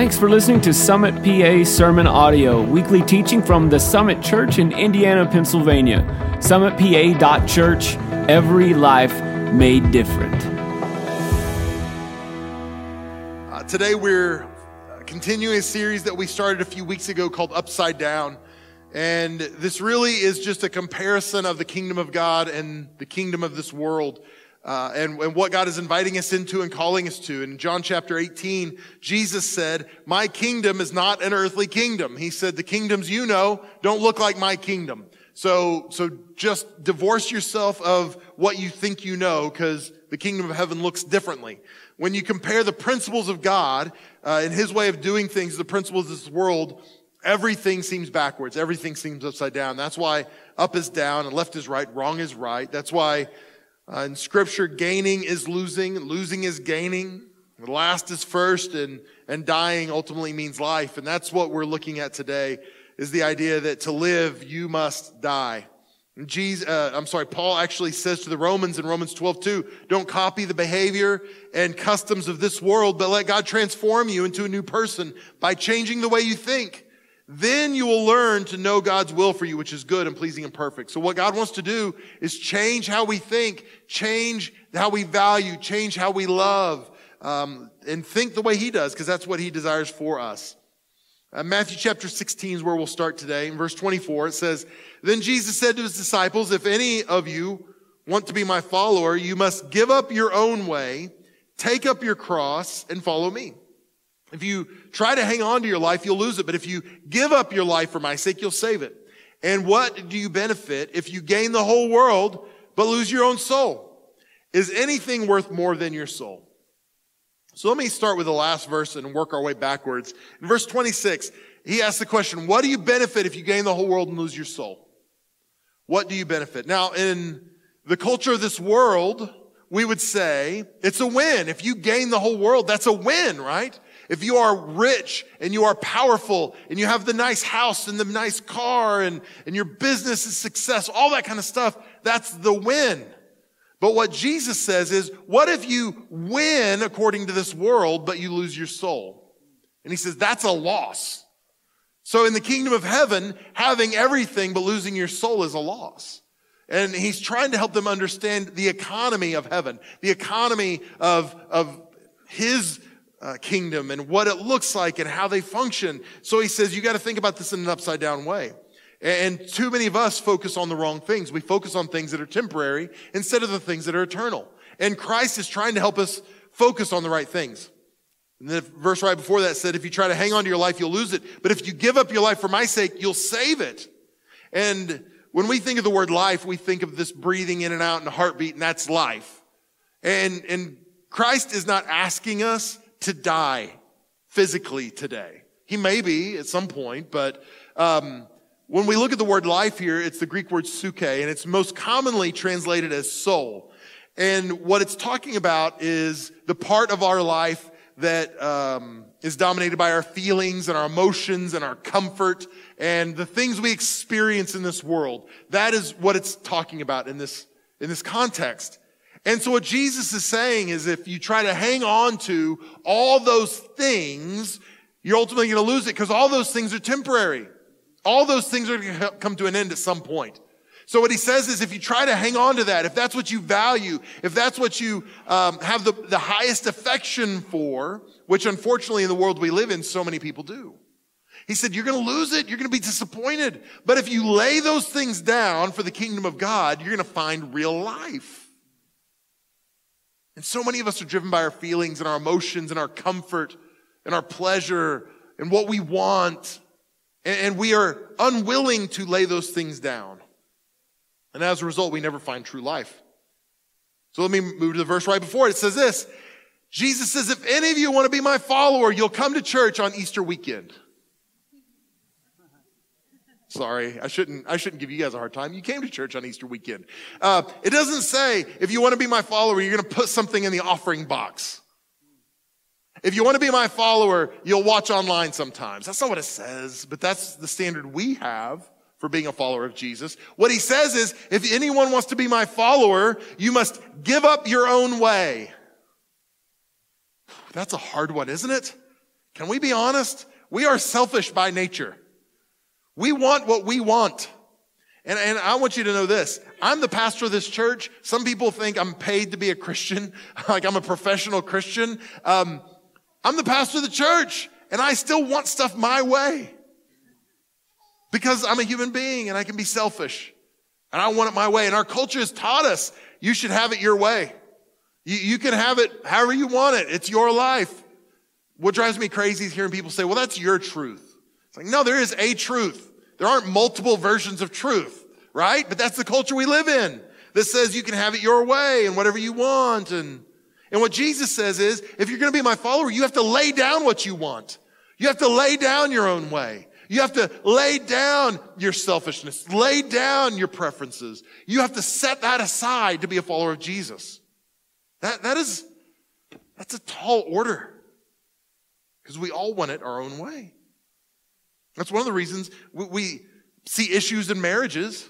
Thanks for listening to Summit PA Sermon Audio, weekly teaching from the Summit Church in Indiana, Pennsylvania. SummitPA.church, every life made different. Today we're continuing a series that we started a few weeks ago called Upside Down. And this really is just a comparison of the kingdom of God and the kingdom of this world. And what God is inviting us into and calling us to. In John chapter 18, Jesus said, "My kingdom is not an earthly kingdom." He said, "The kingdoms you know don't look like my kingdom." So just divorce yourself of what you think you know, because the kingdom of heaven looks differently. When you compare the principles of God and his way of doing things to the principles of this world, everything seems backwards. Everything seems upside down. That's why up is down and left is right, wrong is right. That's why in Scripture, gaining is losing, losing is gaining, last is first, and dying ultimately means life. And that's what we're looking at today, is the idea that to live, you must die. And Paul actually says to the Romans in Romans 12:2, "Don't copy the behavior and customs of this world, but let God transform you into a new person by changing the way you think. Then you will learn to know God's will for you, which is good and pleasing and perfect." So what God wants to do is change how we think, change how we value, change how we love, and think the way he does, because that's what he desires for us. Matthew chapter 16 is where we'll start today. In verse 24, it says, "Then Jesus said to his disciples, 'If any of you want to be my follower, you must give up your own way, take up your cross, and follow me. If you try to hang on to your life, you'll lose it. But if you give up your life for my sake, you'll save it. And what do you benefit if you gain the whole world but lose your own soul? Is anything worth more than your soul?'" So let me start with the last verse and work our way backwards. In verse 26, he asks the question, what do you benefit if you gain the whole world and lose your soul? What do you benefit? Now, in the culture of this world, we would say it's a win. If you gain the whole world, that's a win, right? If you are rich and you are powerful and you have the nice house and the nice car and your business is success, all that kind of stuff, that's the win. But what Jesus says is, what if you win according to this world, but you lose your soul? And he says, that's a loss. So in the kingdom of heaven, having everything but losing your soul is a loss. And he's trying to help them understand the economy of heaven, the economy of his kingdom and what it looks like and how they function. So he says, you got to think about this in an upside down way. And too many of us focus on the wrong things. We focus on things that are temporary instead of the things that are eternal. And Christ is trying to help us focus on the right things. And the verse right before that said, if you try to hang on to your life, you'll lose it. But if you give up your life for my sake, you'll save it. And when we think of the word life, we think of this breathing in and out and a heartbeat, and that's life. And Christ is not asking us to die physically today. He may be at some point, but when we look at the word life here, it's the Greek word psyche, and it's most commonly translated as soul. And what it's talking about is the part of our life that is dominated by our feelings and our emotions and our comfort and the things we experience in this world. That is what it's talking about in this context. And so what Jesus is saying is if you try to hang on to all those things, you're ultimately going to lose it because all those things are temporary. All those things are going to come to an end at some point. So what he says is if you try to hang on to that, if that's what you value, if that's what you have the highest affection for, which unfortunately in the world we live in, so many people do. He said, you're going to lose it. You're going to be disappointed. But if you lay those things down for the kingdom of God, you're going to find real life. And so many of us are driven by our feelings and our emotions and our comfort and our pleasure and what we want. And we are unwilling to lay those things down. And as a result, we never find true life. So let me move to the verse right before it. It says this. Jesus says, if any of you want to be my follower, you'll come to church on Easter weekend. Sorry, I shouldn't give you guys a hard time. You came to church on Easter weekend. It doesn't say, if you want to be my follower, you're going to put something in the offering box. If you want to be my follower, you'll watch online sometimes. That's not what it says, but that's the standard we have for being a follower of Jesus. What he says is, if anyone wants to be my follower, you must give up your own way. That's a hard one, isn't it? Can we be honest? We are selfish by nature. We want what we want. And I want you to know this. I'm the pastor of this church. Some people think I'm paid to be a Christian, like I'm a professional Christian. I'm the pastor of the church, and I still want stuff my way because I'm a human being and I can be selfish, and I want it my way. And our culture has taught us you should have it your way. You can have it however you want it. It's your life. What drives me crazy is hearing people say, well, that's your truth. It's like, no, there is a truth. There aren't multiple versions of truth, right? But that's the culture we live in that says you can have it your way and whatever you want. And what Jesus says is, if you're going to be my follower, you have to lay down what you want. You have to lay down your own way. You have to lay down your selfishness, lay down your preferences. You have to set that aside to be a follower of Jesus. That's a tall order, because we all want it our own way. That's one of the reasons we see issues in marriages.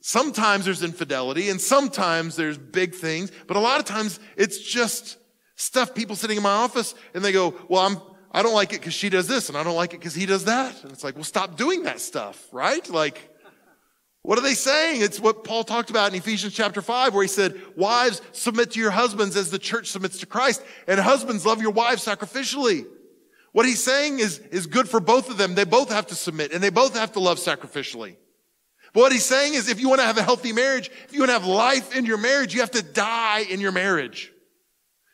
Sometimes there's infidelity, and sometimes there's big things, but a lot of times it's just stuff. People sitting in my office, and they go, well, I don't like it because she does this, and I don't like it because he does that. And it's like, well, stop doing that stuff, right? Like, what are they saying? It's what Paul talked about in Ephesians chapter 5, where he said, wives, submit to your husbands as the church submits to Christ, and husbands, love your wives sacrificially. What he's saying is good for both of them. They both have to submit, and they both have to love sacrificially. But what he's saying is, if you want to have a healthy marriage, if you want to have life in your marriage, you have to die in your marriage.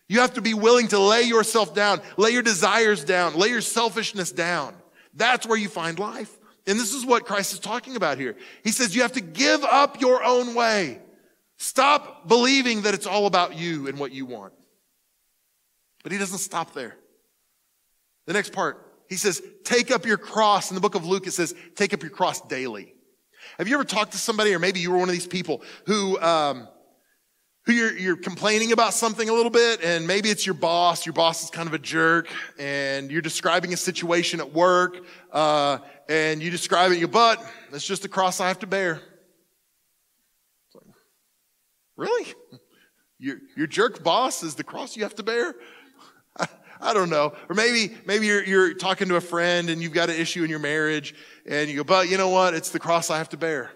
You have to be willing to lay yourself down, lay your desires down, lay your selfishness down. That's where you find life. And this is what Christ is talking about here. He says you have to give up your own way. Stop believing that it's all about you and what you want. But he doesn't stop there. The next part, he says, take up your cross. In the book of Luke, it says, take up your cross daily. Have you ever talked to somebody, or maybe you were one of these people who you're complaining about something a little bit, and maybe it's your boss. Your boss is kind of a jerk, and you're describing a situation at work, and you describe it, you go, but it's just a cross I have to bear. It's like, really? Your jerk boss is the cross you have to bear? I don't know. Or maybe you're talking to a friend and you've got an issue in your marriage, and you go, but you know what? It's the cross I have to bear.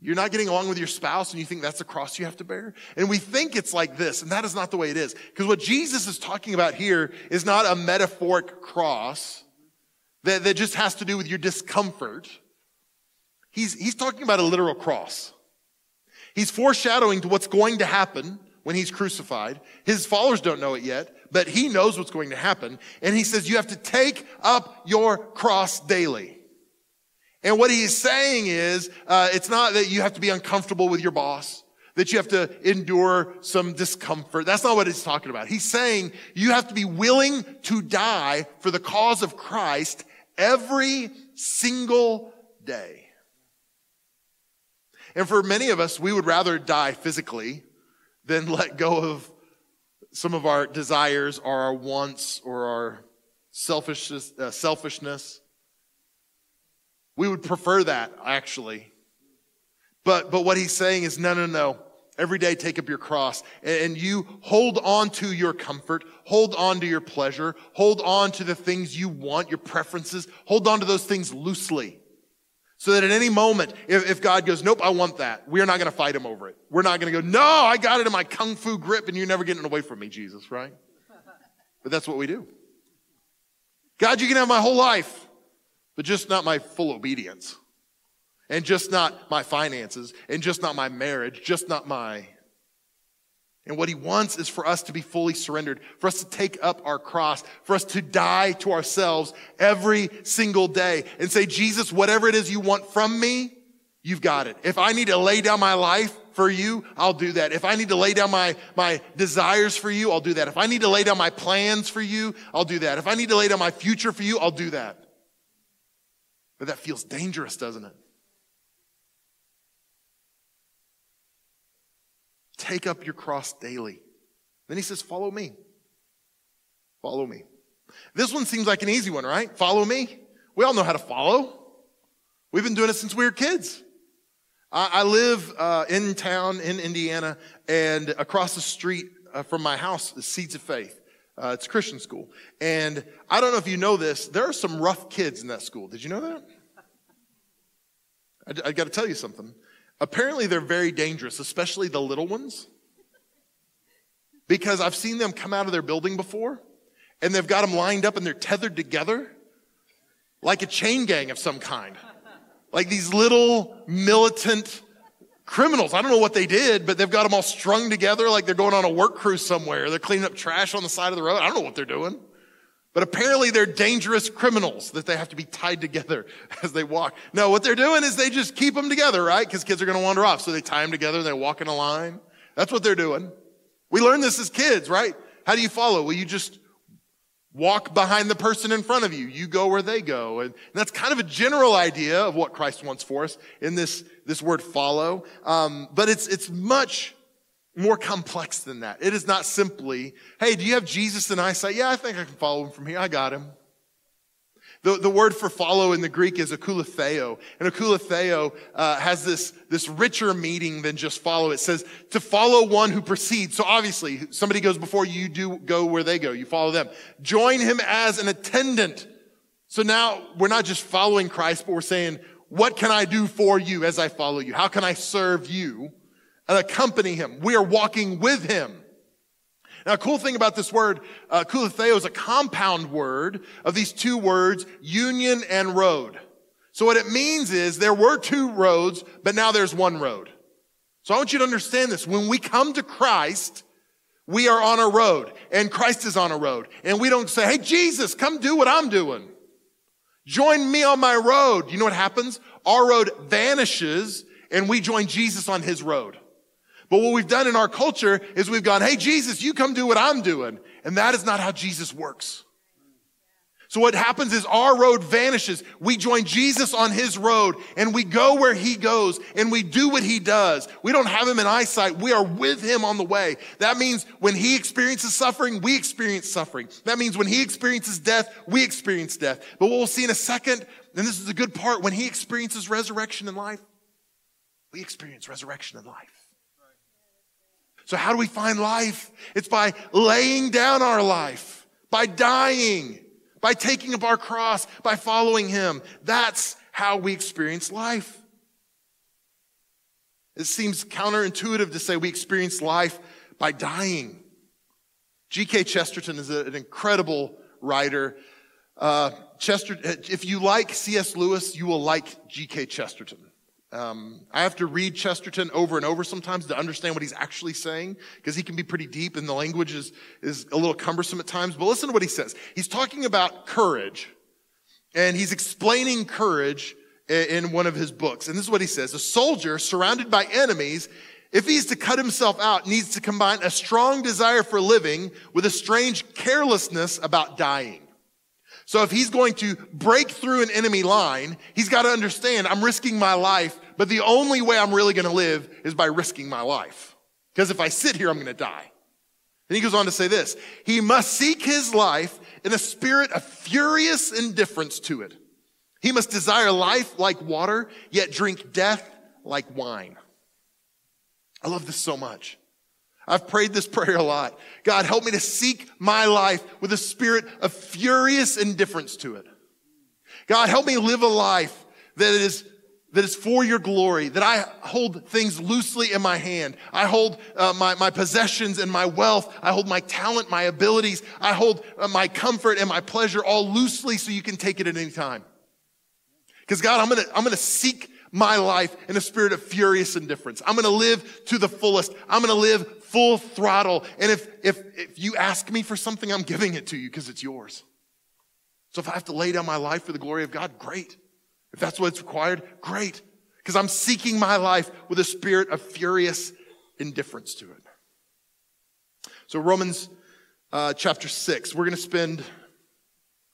You're not getting along with your spouse, and you think that's the cross you have to bear. And we think it's like this, and that is not the way it is. Because what Jesus is talking about here is not a metaphoric cross that just has to do with your discomfort. He's talking about a literal cross. He's foreshadowing to what's going to happen when he's crucified. His followers don't know it yet, but he knows what's going to happen. And he says you have to take up your cross daily. And what he's saying is, it's not that you have to be uncomfortable with your boss, that you have to endure some discomfort. That's not what he's talking about. He's saying you have to be willing to die for the cause of Christ every single day. And for many of us, we would rather die physically than let go of some of our desires or our wants or our selfishness. We would prefer that, actually. But what he's saying is, no. Every day, take up your cross. And you hold on to your comfort. Hold on to your pleasure. Hold on to the things you want, your preferences. Hold on to those things loosely. So that at any moment, if God goes, nope, I want that, we're not going to fight him over it. We're not going to go, no, I got it in my kung fu grip, and you're never getting it away from me, Jesus, right? But that's what we do. God, you can have my whole life, but just not my full obedience, and just not my finances, and just not my marriage, just not my... And what he wants is for us to be fully surrendered, for us to take up our cross, for us to die to ourselves every single day and say, Jesus, whatever it is you want from me, you've got it. If I need to lay down my life for you, I'll do that. If I need to lay down my desires for you, I'll do that. If I need to lay down my plans for you, I'll do that. If I need to lay down my future for you, I'll do that. But that feels dangerous, doesn't it? Take up your cross daily. Then he says, follow me. Follow me. This one seems like an easy one, right? Follow me. We all know how to follow. We've been doing it since we were kids. I live in town in Indiana, and across the street from my house is Seeds of Faith. It's a Christian school. And I don't know if you know this, there are some rough kids in that school. Did you know that? I got to tell you something. Apparently they're very dangerous, especially the little ones, because I've seen them come out of their building before, and they've got them lined up, and they're tethered together like a chain gang of some kind, like these little militant criminals. I don't know what they did, but they've got them all strung together like they're going on a work cruise somewhere. They're cleaning up trash on the side of the road. I don't know what they're doing. But apparently they're dangerous criminals that they have to be tied together as they walk. No, what they're doing is they just keep them together, right? Because kids are going to wander off. So they tie them together and they walk in a line. That's what they're doing. We learn this as kids, right? How do you follow? Well, you just walk behind the person in front of you. You go where they go. And that's kind of a general idea of what Christ wants for us in this word follow. But it's much more complex than that. It is not simply, hey, do you have Jesus in eyesight? Yeah, I think I can follow him from here. I got him. The word for follow in the Greek is akulatheo. And akulatheo has this richer meaning than just follow. It says to follow one who precedes. So obviously, somebody goes before you, you do go where they go. You follow them. Join him as an attendant. So now we're not just following Christ, but we're saying, what can I do for you as I follow you? How can I serve you? And accompany him. We are walking with him. Now, a cool thing about this word, kulotheo, is a compound word of these two words, union and road. So what it means is there were two roads, but now there's one road. So I want you to understand this. When we come to Christ, we are on a road, and Christ is on a road. And we don't say, hey, Jesus, come do what I'm doing. Join me on my road. You know what happens? Our road vanishes, and we join Jesus on his road. But what we've done in our culture is we've gone, hey, Jesus, you come do what I'm doing. And that is not how Jesus works. So what happens is our road vanishes. We join Jesus on his road, and we go where he goes, and we do what he does. We don't have him in eyesight. We are with him on the way. That means when he experiences suffering, we experience suffering. That means when he experiences death, we experience death. But what we'll see in a second, and this is the good part, when he experiences resurrection in life, we experience resurrection in life. So how do we find life? It's by laying down our life, by dying, by taking up our cross, by following him. That's how we experience life. It seems counterintuitive to say we experience life by dying. G.K. Chesterton is an incredible writer. If you like C.S. Lewis, you will like G.K. Chesterton. I have to read Chesterton over and over sometimes to understand what he's actually saying, because he can be pretty deep and the language is a little cumbersome at times. But listen to what he says. He's talking about courage, and he's explaining courage in one of his books. And this is what he says. A soldier surrounded by enemies, if he's to cut himself out, needs to combine a strong desire for living with a strange carelessness about dying. So if he's going to break through an enemy line, he's got to understand, I'm risking my life, but the only way I'm really going to live is by risking my life. Because if I sit here, I'm going to die. And he goes on to say this, he must seek his life in a spirit of furious indifference to it. He must desire life like water, yet drink death like wine. I love this so much. I've prayed this prayer a lot. God, help me to seek my life with a spirit of furious indifference to it. God, help me live a life that is for your glory, that I hold things loosely in my hand. I hold my possessions and my wealth. I hold my talent, my abilities. I hold my comfort and my pleasure all loosely so you can take it at any time. Because God, I'm going to seek my life in a spirit of furious indifference. I'm going to live to the fullest. I'm going to live full throttle. And if you ask me for something, I'm giving it to you because it's yours. So if I have to lay down my life for the glory of God, great. If that's what's required, great. Because I'm seeking my life with a spirit of furious indifference to it. So Romans chapter 6, we're going to spend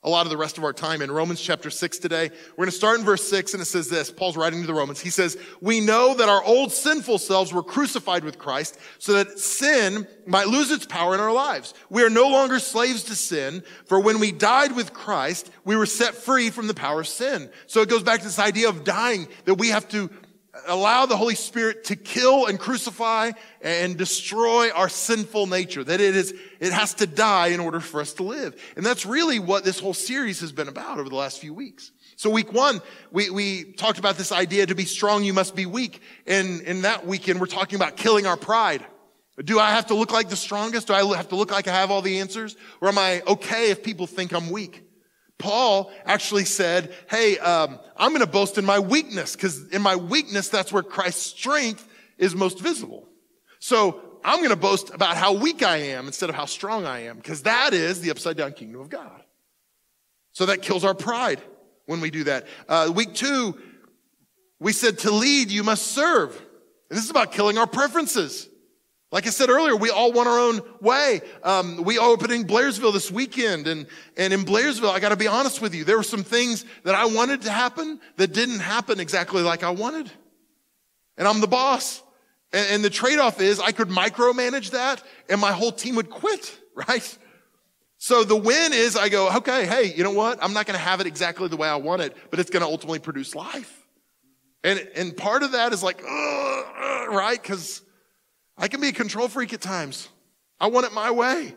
a lot of the rest of our time in Romans chapter 6 today. We're going to start in verse 6, and it says this. Paul's writing to the Romans. He says, we know that our old sinful selves were crucified with Christ so that sin might lose its power in our lives. We are no longer slaves to sin, for when we died with Christ, we were set free from the power of sin. So it goes back to this idea of dying, that we have to allow the Holy Spirit to kill and crucify and destroy our sinful nature, that it has to die in order for us to live. And that's really what this whole series has been about over the last few weeks. So week one, we talked about this idea, to be strong, you must be weak. And in that weekend, we're talking about killing our pride. Do I have to look like the strongest? Do I have to look like I have all the answers? Or am I okay if people think I'm weak? Paul actually said, hey, I'm going to boast in my weakness, because in my weakness, that's where Christ's strength is most visible. So I'm going to boast about how weak I am instead of how strong I am, because that is the upside down kingdom of God. So that kills our pride when we do that. Week two, we said to lead, you must serve. And this is about killing our preferences. Like I said earlier, we all want our own way. We opening Blairsville this weekend. And in Blairsville, I got to be honest with you, there were some things that I wanted to happen that didn't happen exactly like I wanted. And I'm the boss. And the trade-off is I could micromanage that and my whole team would quit, right? So the win is I go, okay, hey, you know what? I'm not going to have it exactly the way I want it, but it's going to ultimately produce life. And part of that is like, right? Because I can be a control freak at times. I want it my way.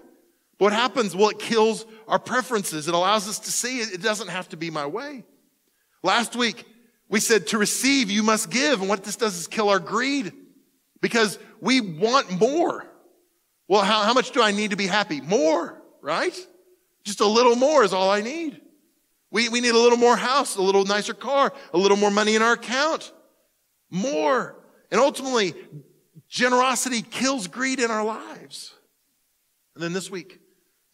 But what happens? Well, it kills our preferences. It allows us to see it doesn't have to be my way. Last week, we said to receive, you must give. And what this does is kill our greed, because we want more. Well, how much do I need to be happy? More, right? Just a little more is all I need. We need a little more house, a little nicer car, a little more money in our account. More. And ultimately, generosity kills greed in our lives. And then this week,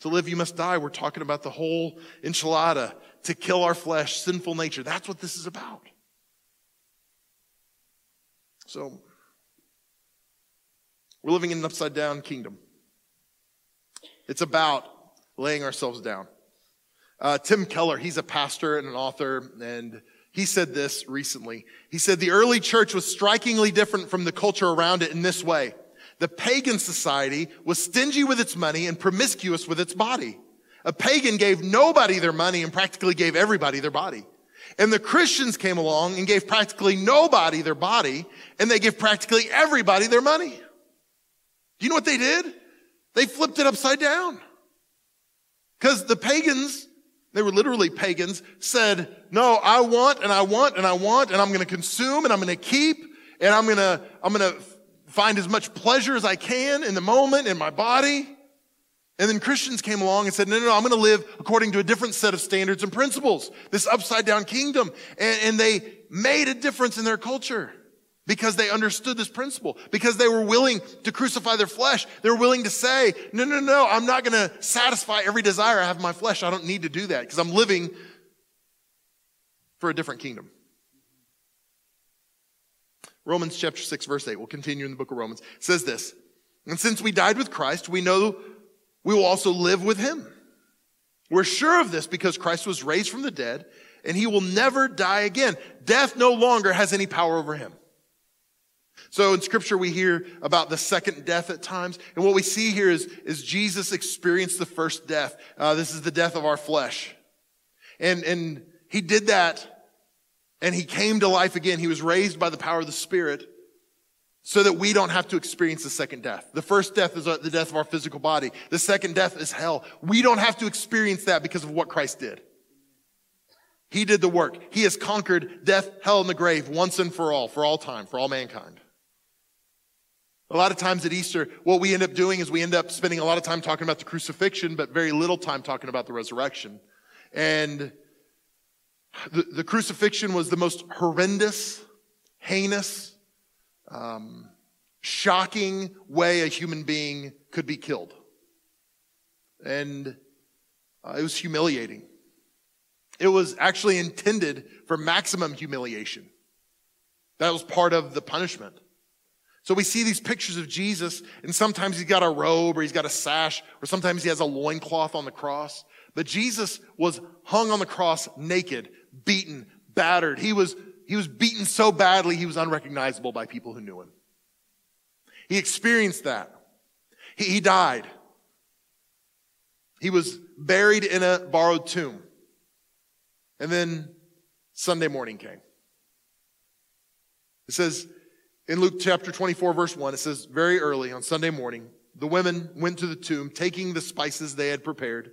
to live, you must die. We're talking about the whole enchilada, to kill our flesh, sinful nature. That's what this is about. So, we're living in an upside down kingdom. It's about laying ourselves down. Tim Keller, he's a pastor and an author, and he said this recently. He said, the early church was strikingly different from the culture around it in this way. The pagan society was stingy with its money and promiscuous with its body. A pagan gave nobody their money and practically gave everybody their body. And the Christians came along and gave practically nobody their body, and they gave practically everybody their money. Do you know what they did? They flipped it upside down. Because the pagans, they were literally pagans, said, no, I want, and I want, and I want, and I'm going to consume, and I'm going to keep, and I'm going to find as much pleasure as I can in the moment, in my body. And then Christians came along and said, no, I'm going to live according to a different set of standards and principles, this upside down kingdom. And they made a difference in their culture because they understood this principle, because they were willing to crucify their flesh. They were willing to say, no, I'm not going to satisfy every desire I have in my flesh. I don't need to do that because I'm living for a different kingdom. Romans chapter 6, verse 8, we'll continue in the book of Romans, says this, and since we died with Christ, we know we will also live with him. We're sure of this because Christ was raised from the dead and he will never die again. Death no longer has any power over him. So in Scripture, we hear about the second death at times. And what we see here is Jesus experienced the first death. This is the death of our flesh. And he did that, and he came to life again. He was raised by the power of the Spirit so that we don't have to experience the second death. The first death is the death of our physical body. The second death is hell. We don't have to experience that because of what Christ did. He did the work. He has conquered death, hell, and the grave once and for all time, for all mankind. A lot of times at Easter, what we end up doing is we end up spending a lot of time talking about the crucifixion, but very little time talking about the resurrection. And the crucifixion was the most horrendous, heinous, shocking way a human being could be killed. And it was humiliating. It was actually intended for maximum humiliation. That was part of the punishment. So we see these pictures of Jesus, and sometimes he's got a robe or he's got a sash, or sometimes he has a loincloth on the cross. But Jesus was hung on the cross naked, beaten, battered. He was beaten so badly he was unrecognizable by people who knew him. He experienced that. He died. He was buried in a borrowed tomb. And then Sunday morning came. It says in Luke chapter 24, verse 1, it says, very early on Sunday morning, the women went to the tomb, taking the spices they had prepared.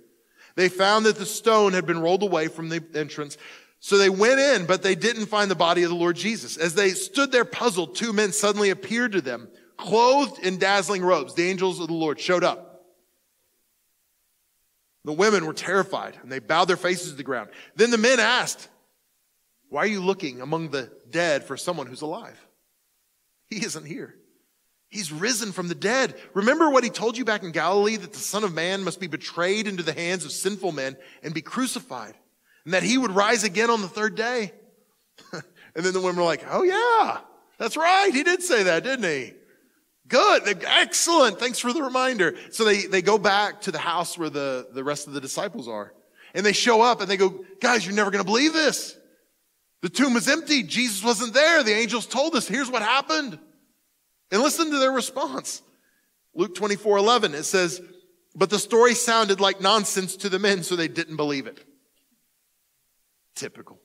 They found that the stone had been rolled away from the entrance. So they went in, but they didn't find the body of the Lord Jesus. As they stood there puzzled, two men suddenly appeared to them, clothed in dazzling robes. The angels of the Lord showed up. The women were terrified, and they bowed their faces to the ground. Then the men asked, why are you looking among the dead for someone who's alive? He isn't here. He's risen from the dead. Remember what he told you back in Galilee, that the Son of Man must be betrayed into the hands of sinful men and be crucified, and that he would rise again on the third day. And then the women were like, oh yeah, that's right. He did say that, didn't he? Good. Excellent. Thanks for the reminder. So they go back to the house where the rest of the disciples are. And they show up and they go, guys, you're never going to believe this. The tomb was empty. Jesus wasn't there. The angels told us. Here's what happened. And listen to their response. Luke 24:11, it says, but the story sounded like nonsense to the men, so they didn't believe it. Typical.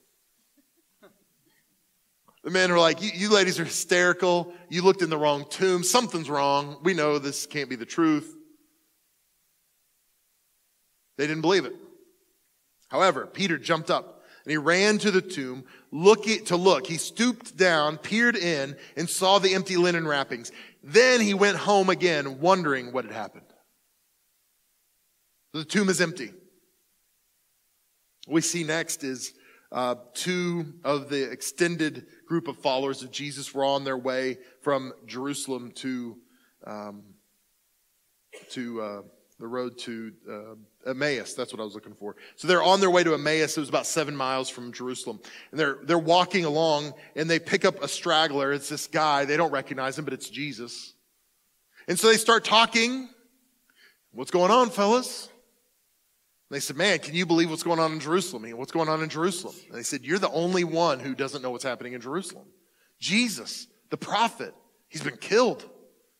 The men were like, you ladies are hysterical. You looked in the wrong tomb. Something's wrong. We know this can't be the truth. They didn't believe it. However, Peter jumped up and he ran to the tomb to look. He stooped down, peered in, and saw the empty linen wrappings. Then he went home again, wondering what had happened. The tomb is empty. What we see next is two of the extended group of followers of Jesus were on their way from Jerusalem to the road to Emmaus. That's what I was looking for. So they're on their way to Emmaus. It was about 7 miles from Jerusalem. And they're walking along, and they pick up a straggler. It's this guy. They don't recognize him, but it's Jesus. And so they start talking. What's going on, fellas? They said, man, can you believe what's going on in Jerusalem? And what's going on in Jerusalem? And they said, you're the only one who doesn't know what's happening in Jerusalem. Jesus, the prophet, he's been killed.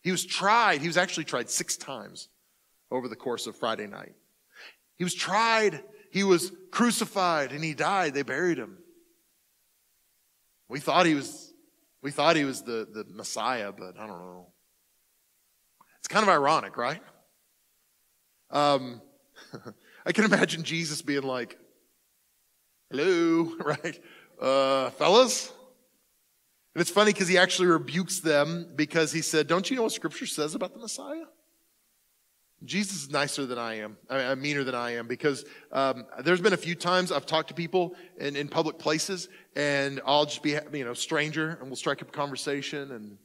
He was tried. He was actually tried 6 times over the course of Friday night. He was tried. He was crucified, and he died. They buried him. We thought he was the Messiah, but I don't know. It's kind of ironic, right? I can imagine Jesus being like, hello, right? Fellas? And it's funny because he actually rebukes them because he said, don't you know what Scripture says about the Messiah? Jesus is nicer than I am. I'm meaner than I am because there's been a few times I've talked to people in public places, and I'll just be, stranger, and we'll strike up a conversation, and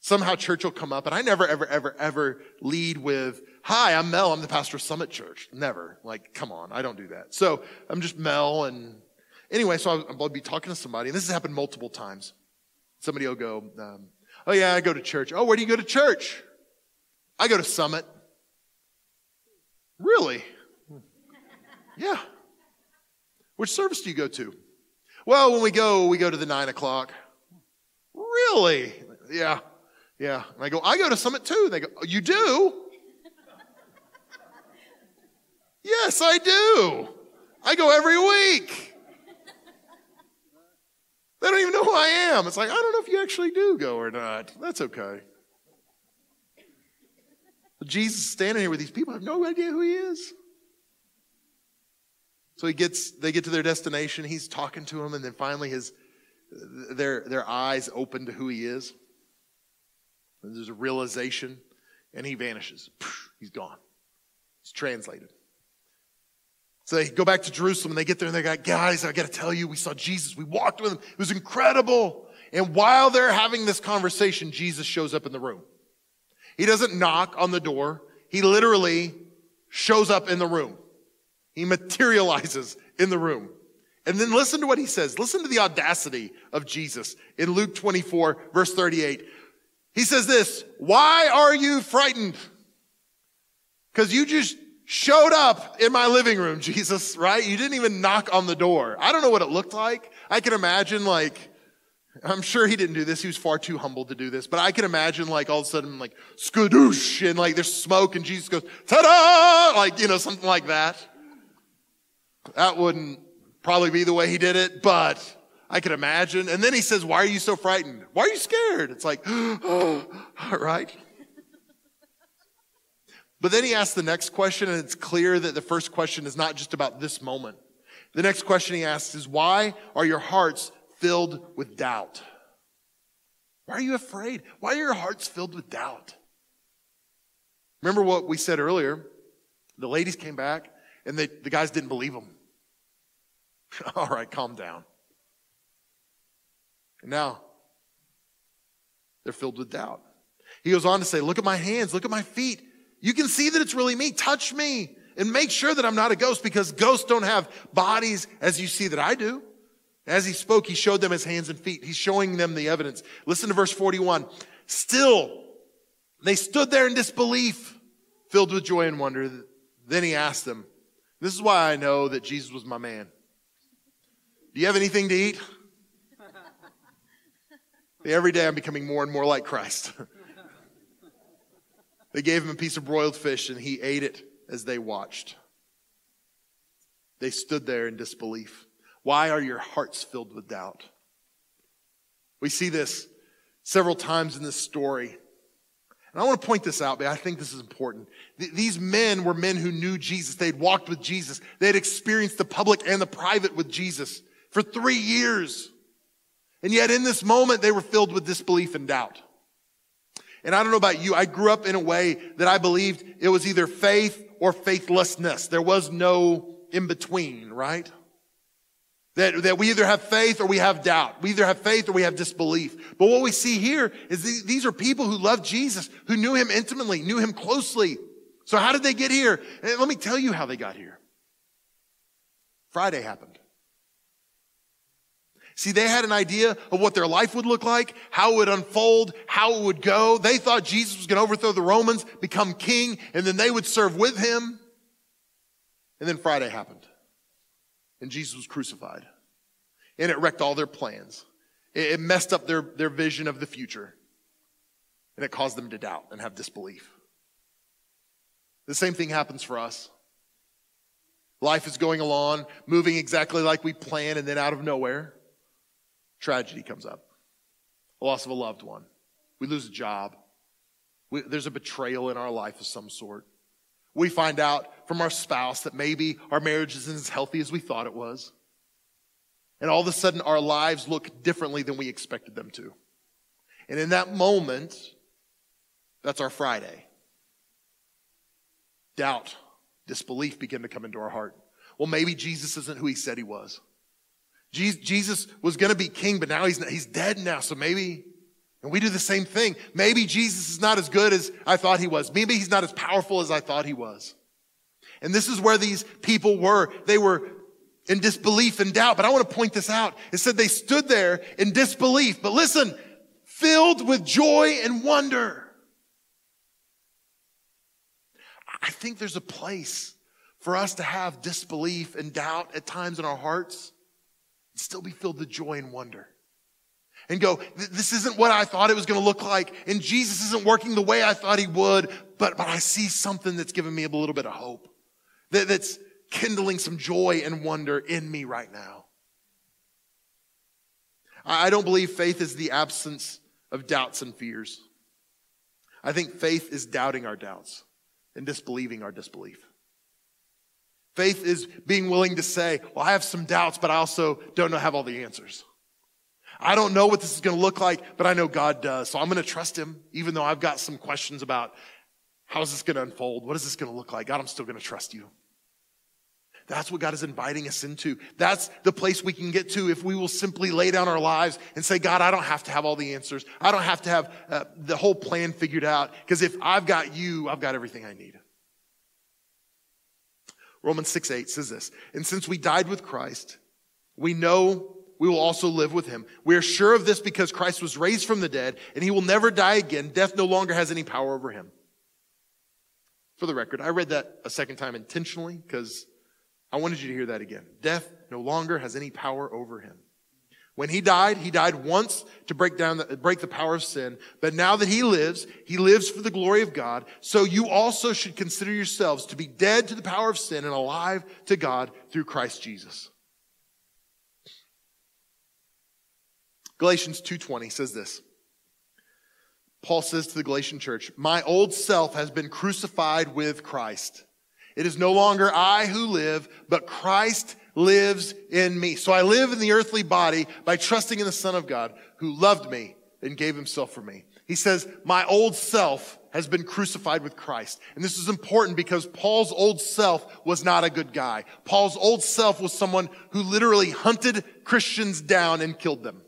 somehow church will come up, and I never, ever lead with, hi, I'm Mel. I'm the pastor of Summit Church. Never. Like, come on. I don't do that. So I'm just Mel. And anyway, so I'll be talking to somebody. And this has happened multiple times. Somebody will go, oh, yeah, I go to church. Oh, where do you go to church? I go to Summit. Really? Yeah. Which service do you go to? Well, when we go to the 9 o'clock. Really? Yeah. Yeah. And I go to Summit too. And they go, oh, you do? Yes, I do. I go every week. They don't even know who I am. It's like, I don't know if you actually do go or not. That's okay. But Jesus is standing here with these people. I have no idea who he is. So they get to their destination. He's talking to them, and then finally their eyes open to who he is. And there's a realization, and he vanishes. He's gone. It's translated. So they go back to Jerusalem, and they get there, and they got, guys, I got to tell you, we saw Jesus. We walked with him. It was incredible. And while they're having this conversation, Jesus shows up in the room. He doesn't knock on the door. He literally shows up in the room. He materializes in the room. And then listen to what he says. Listen to the audacity of Jesus in Luke 24, verse 38. He says this, why are you frightened? Because you just showed up in my living room, Jesus, right? You didn't even knock on the door. I don't know what it looked like. I can imagine, I'm sure he didn't do this. He was far too humble to do this. But I can imagine, all of a sudden, skadoosh, and, there's smoke, and Jesus goes, ta-da! Something like that. That wouldn't probably be the way he did it, but I could imagine. And then he says, why are you so frightened? Why are you scared? It's like, oh, right? But then he asks the next question, and it's clear that the first question is not just about this moment. The next question he asks is, why are your hearts filled with doubt? Why are you afraid? Why are your hearts filled with doubt? Remember what we said earlier? The ladies came back, and the guys didn't believe them. All right, calm down. And now, they're filled with doubt. He goes on to say, look at my hands, look at my feet. You can see that it's really me. Touch me and make sure that I'm not a ghost, because ghosts don't have bodies as you see that I do. As he spoke, he showed them his hands and feet. He's showing them the evidence. Listen to verse 41. Still, they stood there in disbelief, filled with joy and wonder. Then he asked them, this is why I know that Jesus was my man. Do you have anything to eat? Every day I'm becoming more and more like Christ. They gave him a piece of broiled fish, and he ate it as they watched. They stood there in disbelief. Why are your hearts filled with doubt? We see this several times in this story. And I want to point this out, but I think this is important. These men were men who knew Jesus. They'd walked with Jesus. They'd experienced the public and the private with Jesus for 3 years. And yet in this moment, they were filled with disbelief and doubt. And I don't know about you, I grew up in a way that I believed it was either faith or faithlessness. There was no in between, right? That we either have faith or we have doubt. We either have faith or we have disbelief. But what we see here is these are people who loved Jesus, who knew him intimately, knew him closely. So how did they get here? And let me tell you how they got here. Friday happened. See, they had an idea of what their life would look like, how it would unfold, how it would go. They thought Jesus was going to overthrow the Romans, become king, and then they would serve with him. And then Friday happened. And Jesus was crucified. And it wrecked all their plans. It messed up their vision of the future. And it caused them to doubt and have disbelief. The same thing happens for us. Life is going along, moving exactly like we plan, and then out of nowhere, tragedy comes up. A loss of a loved one. We lose a job. There's a betrayal in our life of some sort. We find out from our spouse that maybe our marriage isn't as healthy as we thought it was. And all of a sudden, our lives look differently than we expected them to. And in that moment, that's our Friday. Doubt, disbelief begin to come into our heart. Well, maybe Jesus isn't who he said he was. Jesus was going to be king, but now he's dead now, so maybe... And we do the same thing. Maybe Jesus is not as good as I thought he was. Maybe he's not as powerful as I thought he was. And this is where these people were. They were in disbelief and doubt. But I want to point this out. It said they stood there in disbelief. But listen, filled with joy and wonder. I think there's a place for us to have disbelief and doubt at times in our hearts and still be filled with joy and wonder. And go, this isn't what I thought it was going to look like. And Jesus isn't working the way I thought he would. But I see something that's giving me a little bit of hope. That's kindling some joy and wonder in me right now. I don't believe faith is the absence of doubts and fears. I think faith is doubting our doubts and disbelieving our disbelief. Faith is being willing to say, well, I have some doubts, but I also don't have all the answers. I don't know what this is going to look like, but I know God does. So I'm going to trust him, even though I've got some questions about how is this going to unfold? What is this going to look like? God, I'm still going to trust you. That's what God is inviting us into. That's the place we can get to if we will simply lay down our lives and say, God, I don't have to have all the answers. I don't have to have the whole plan figured out, because if I've got you, I've got everything I need. Romans 6:8 says this, and since we died with Christ, we know we will also live with him. We are sure of this because Christ was raised from the dead, and he will never die again. Death no longer has any power over him. For the record, I read that a second time intentionally because I wanted you to hear that again. Death no longer has any power over him. When he died once to break the power of sin. But now that he lives for the glory of God. So you also should consider yourselves to be dead to the power of sin and alive to God through Christ Jesus. Galatians 2:20 says this. Paul says to the Galatian church, "My old self has been crucified with Christ. It is no longer I who live, but Christ lives in me. So I live in the earthly body by trusting in the Son of God who loved me and gave himself for me." He says, my old self has been crucified with Christ. And this is important because Paul's old self was not a good guy. Paul's old self was someone who literally hunted Christians down and killed them.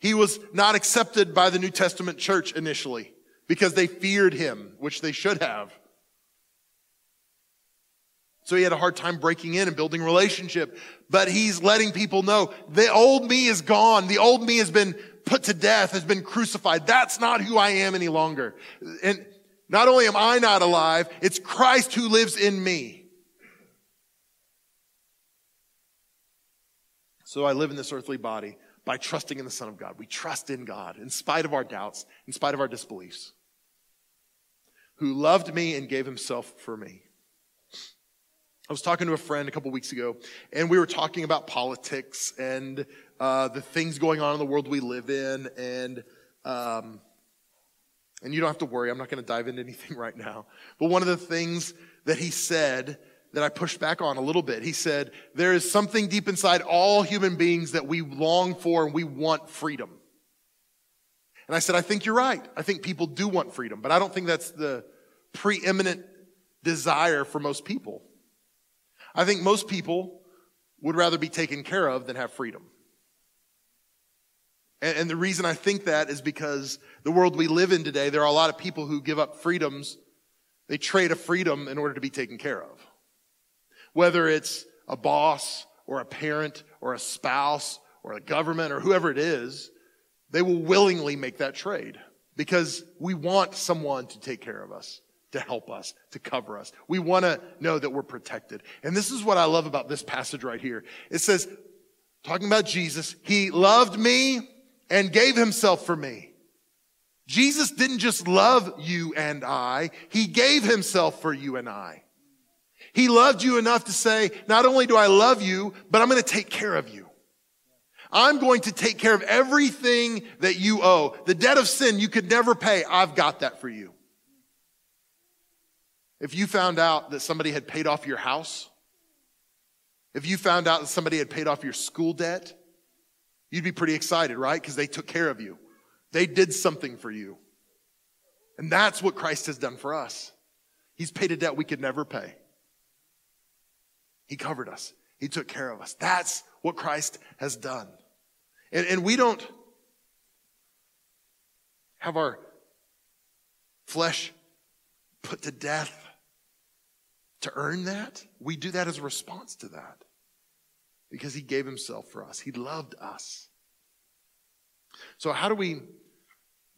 He was not accepted by the New Testament church initially because they feared him, which they should have. So he had a hard time breaking in and building relationship. But he's letting people know the old me is gone. The old me has been put to death, has been crucified. That's not who I am any longer. And not only am I not alive, it's Christ who lives in me. So I live in this earthly body by trusting in the Son of God. We trust in God in spite of our doubts, in spite of our disbeliefs, who loved me and gave himself for me. I was talking to a friend a couple weeks ago, and we were talking about politics and the things going on in the world we live in. And you don't have to worry. I'm not going to dive into anything right now. But one of the things that he said that I pushed back on a little bit, he said, there is something deep inside all human beings that we long for and we want freedom. And I said, I think you're right. I think people do want freedom, but I don't think that's the preeminent desire for most people. I think most people would rather be taken care of than have freedom. And the reason I think that is because the world we live in today, there are a lot of people who give up freedoms. They trade a freedom in order to be taken care of. Whether it's a boss or a parent or a spouse or a government or whoever it is, they will willingly make that trade because we want someone to take care of us, to help us, to cover us. We want to know that we're protected. And this is what I love about this passage right here. It says, talking about Jesus, he loved me and gave himself for me. Jesus didn't just love you and I. He gave himself for you and I. He loved you enough to say, not only do I love you, but I'm going to take care of you. I'm going to take care of everything that you owe. The debt of sin you could never pay, I've got that for you. If you found out that somebody had paid off your house, if you found out that somebody had paid off your school debt, you'd be pretty excited, right? Because they took care of you. They did something for you. And that's what Christ has done for us. He's paid a debt we could never pay. He covered us. He took care of us. That's what Christ has done. And we don't have our flesh put to death to earn that. We do that as a response to that because he gave himself for us. He loved us. So how do we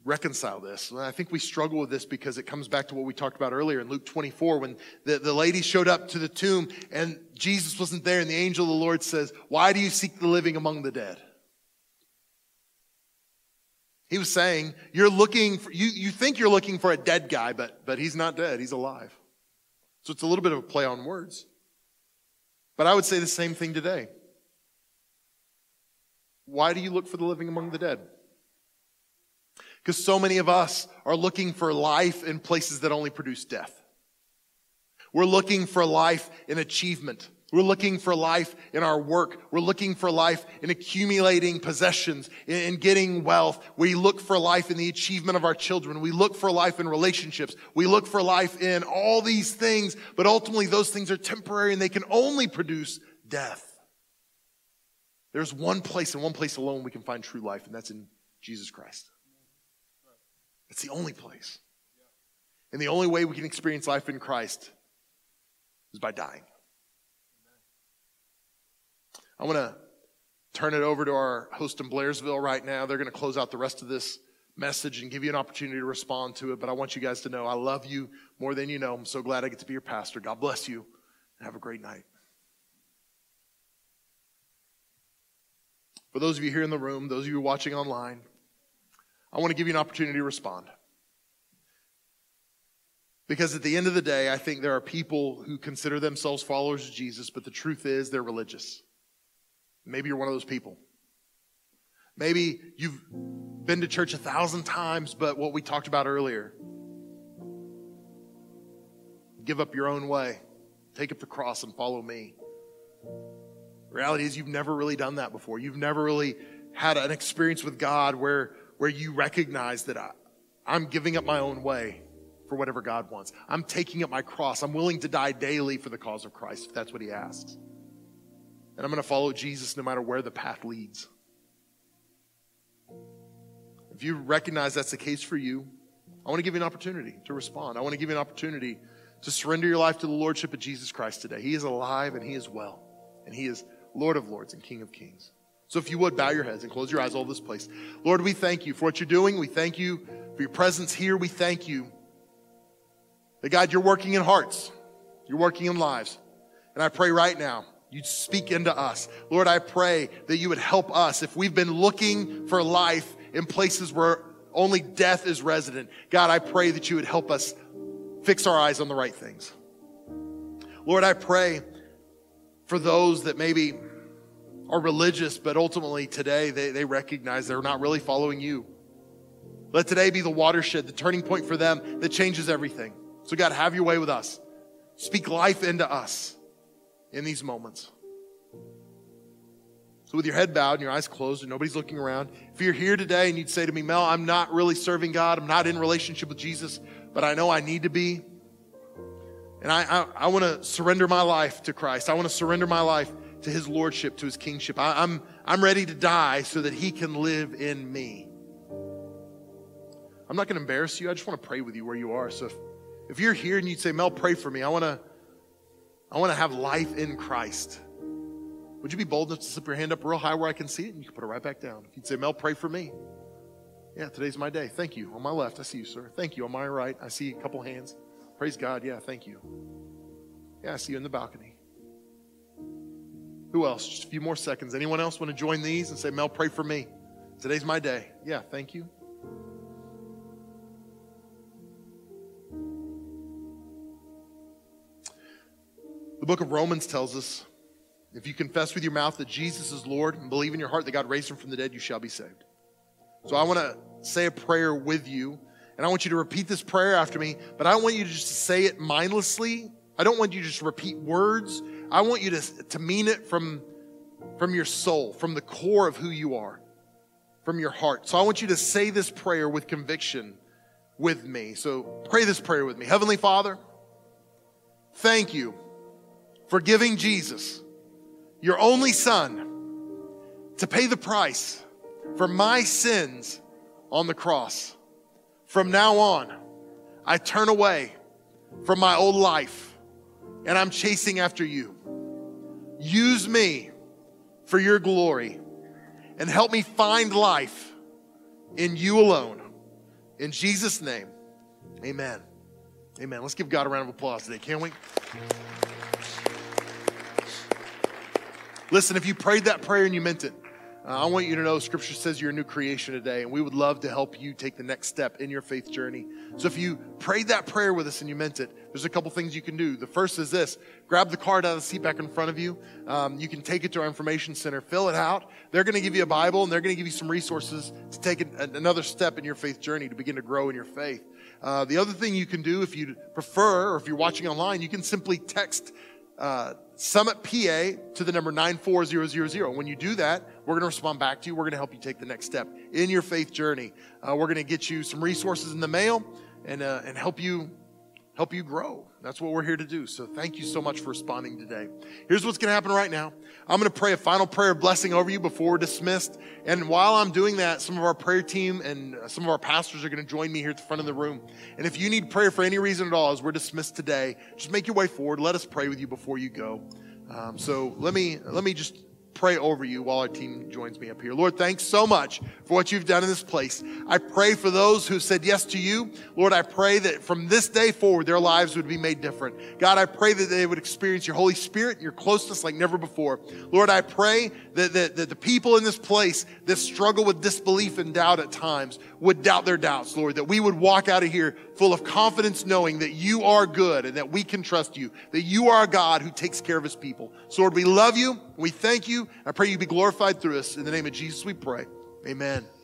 reconcile this? Well, I think we struggle with this because it comes back to what we talked about earlier in Luke 24 when the lady showed up to the tomb and Jesus wasn't there and the angel of the Lord says, "Why do you seek the living among the dead?" He was saying, you're looking for, you think you're looking for a dead guy, but he's not dead, he's alive. So it's a little bit of a play on words. But I would say the same thing today. Why do you look for the living among the dead? Because so many of us are looking for life in places that only produce death. We're looking for life in achievement. We're looking for life in our work. We're looking for life in accumulating possessions, in getting wealth. We look for life in the achievement of our children. We look for life in relationships. We look for life in all these things, but ultimately those things are temporary and they can only produce death. There's one place and one place alone we can find true life, and that's in Jesus Christ. It's the only place. And the only way we can experience life in Christ is by dying. I want to turn it over to our host in Blairsville right now. They're going to close out the rest of this message and give you an opportunity to respond to it. But I want you guys to know I love you more than you know. I'm so glad I get to be your pastor. God bless you and have a great night. For those of you here in the room, those of you watching online, I want to give you an opportunity to respond. Because at the end of the day, I think there are people who consider themselves followers of Jesus, but the truth is they're religious. Maybe you're one of those people. Maybe you've been to church 1,000 times, but what we talked about earlier, give up your own way, take up the cross and follow me. Reality is you've never really done that before. You've never really had an experience with God where you recognize that I'm giving up my own way for whatever God wants. I'm taking up my cross. I'm willing to die daily for the cause of Christ, if that's what he asks. And I'm going to follow Jesus no matter where the path leads. If you recognize that's the case for you, I want to give you an opportunity to respond. I want to give you an opportunity to surrender your life to the lordship of Jesus Christ today. He is alive and he is well. And he is Lord of lords and King of kings. So if you would, bow your heads and close your eyes all over this place. Lord, we thank you for what you're doing. We thank you for your presence here. We thank you that, God, you're working in hearts. You're working in lives. And I pray right now, you'd speak into us. Lord, I pray that you would help us if we've been looking for life in places where only death is resident. God, I pray that you would help us fix our eyes on the right things. Lord, I pray for those that maybe are religious, but ultimately today they recognize they're not really following you. Let today be the watershed, the turning point for them that changes everything. So God, have your way with us. Speak life into us in these moments. So with your head bowed and your eyes closed and nobody's looking around, if you're here today and you'd say to me, Mel, I'm not really serving God, I'm not in relationship with Jesus, but I know I need to be, and I want to surrender my life to Christ. I want to surrender my life to his lordship, to his kingship. I'm ready to die so that he can live in me. I'm not going to embarrass you. I just want to pray with you where you are. So if you're here and you'd say, Mel, pray for me. I want to have life in Christ. Would you be bold enough to slip your hand up real high where I can see it? And you can put it right back down. If you'd say, Mel, pray for me. Yeah, today's my day. Thank you. On my left, I see you, sir. Thank you. On my right, I see a couple hands. Praise God. Yeah, thank you. Yeah, I see you in the balcony. Who else? Just a few more seconds. Anyone else want to join these and say, Mel, pray for me. Today's my day. Yeah, thank you. The book of Romans tells us, if you confess with your mouth that Jesus is Lord and believe in your heart that God raised him from the dead, you shall be saved. So I want to say a prayer with you, and I want you to repeat this prayer after me, but I don't want you to just say it mindlessly. I don't want you to just repeat words. I want you to mean it from your soul, from the core of who you are, from your heart. So I want you to say this prayer with conviction with me. So pray this prayer with me. Heavenly Father, thank you for giving Jesus, your only son, to pay the price for my sins on the cross. From now on, I turn away from my old life and I'm chasing after you. Use me for your glory and help me find life in you alone. In Jesus' name, amen. Amen. Let's give God a round of applause today, can't we? Listen, if you prayed that prayer and you meant it, I want you to know Scripture says you're a new creation today, and we would love to help you take the next step in your faith journey. So if you prayed that prayer with us and you meant it, there's a couple things you can do. The first is this. Grab the card out of the seat back in front of you. You can take it to our information center. Fill it out. They're going to give you a Bible, and they're going to give you some resources to take another step in your faith journey to begin to grow in your faith. The other thing you can do, if you prefer, or if you're watching online, you can simply text Summit PA to the number 94000. When you do that, we're going to respond back to you. We're going to help you take the next step in your faith journey. We're going to get you some resources in the mail and help you grow. That's what we're here to do. So thank you so much for responding today. Here's what's going to happen right now. I'm going to pray a final prayer of blessing over you before we're dismissed. And while I'm doing that, some of our prayer team and some of our pastors are going to join me here at the front of the room. And if you need prayer for any reason at all as we're dismissed today, just make your way forward. Let us pray with you before you go. So let me just pray over you while our team joins me up here. Lord, thanks so much for what you've done in this place. I pray for those who said yes to you. Lord, I pray that from this day forward, their lives would be made different. God, I pray that they would experience your Holy Spirit and your closeness like never before. Lord, I pray that the people in this place that struggle with disbelief and doubt at times would doubt their doubts, Lord, that we would walk out of here full of confidence knowing that you are good and that we can trust you, that you are a God who takes care of his people. So Lord, we love you. We thank you. I pray you be glorified through us. In the name of Jesus, we pray. Amen.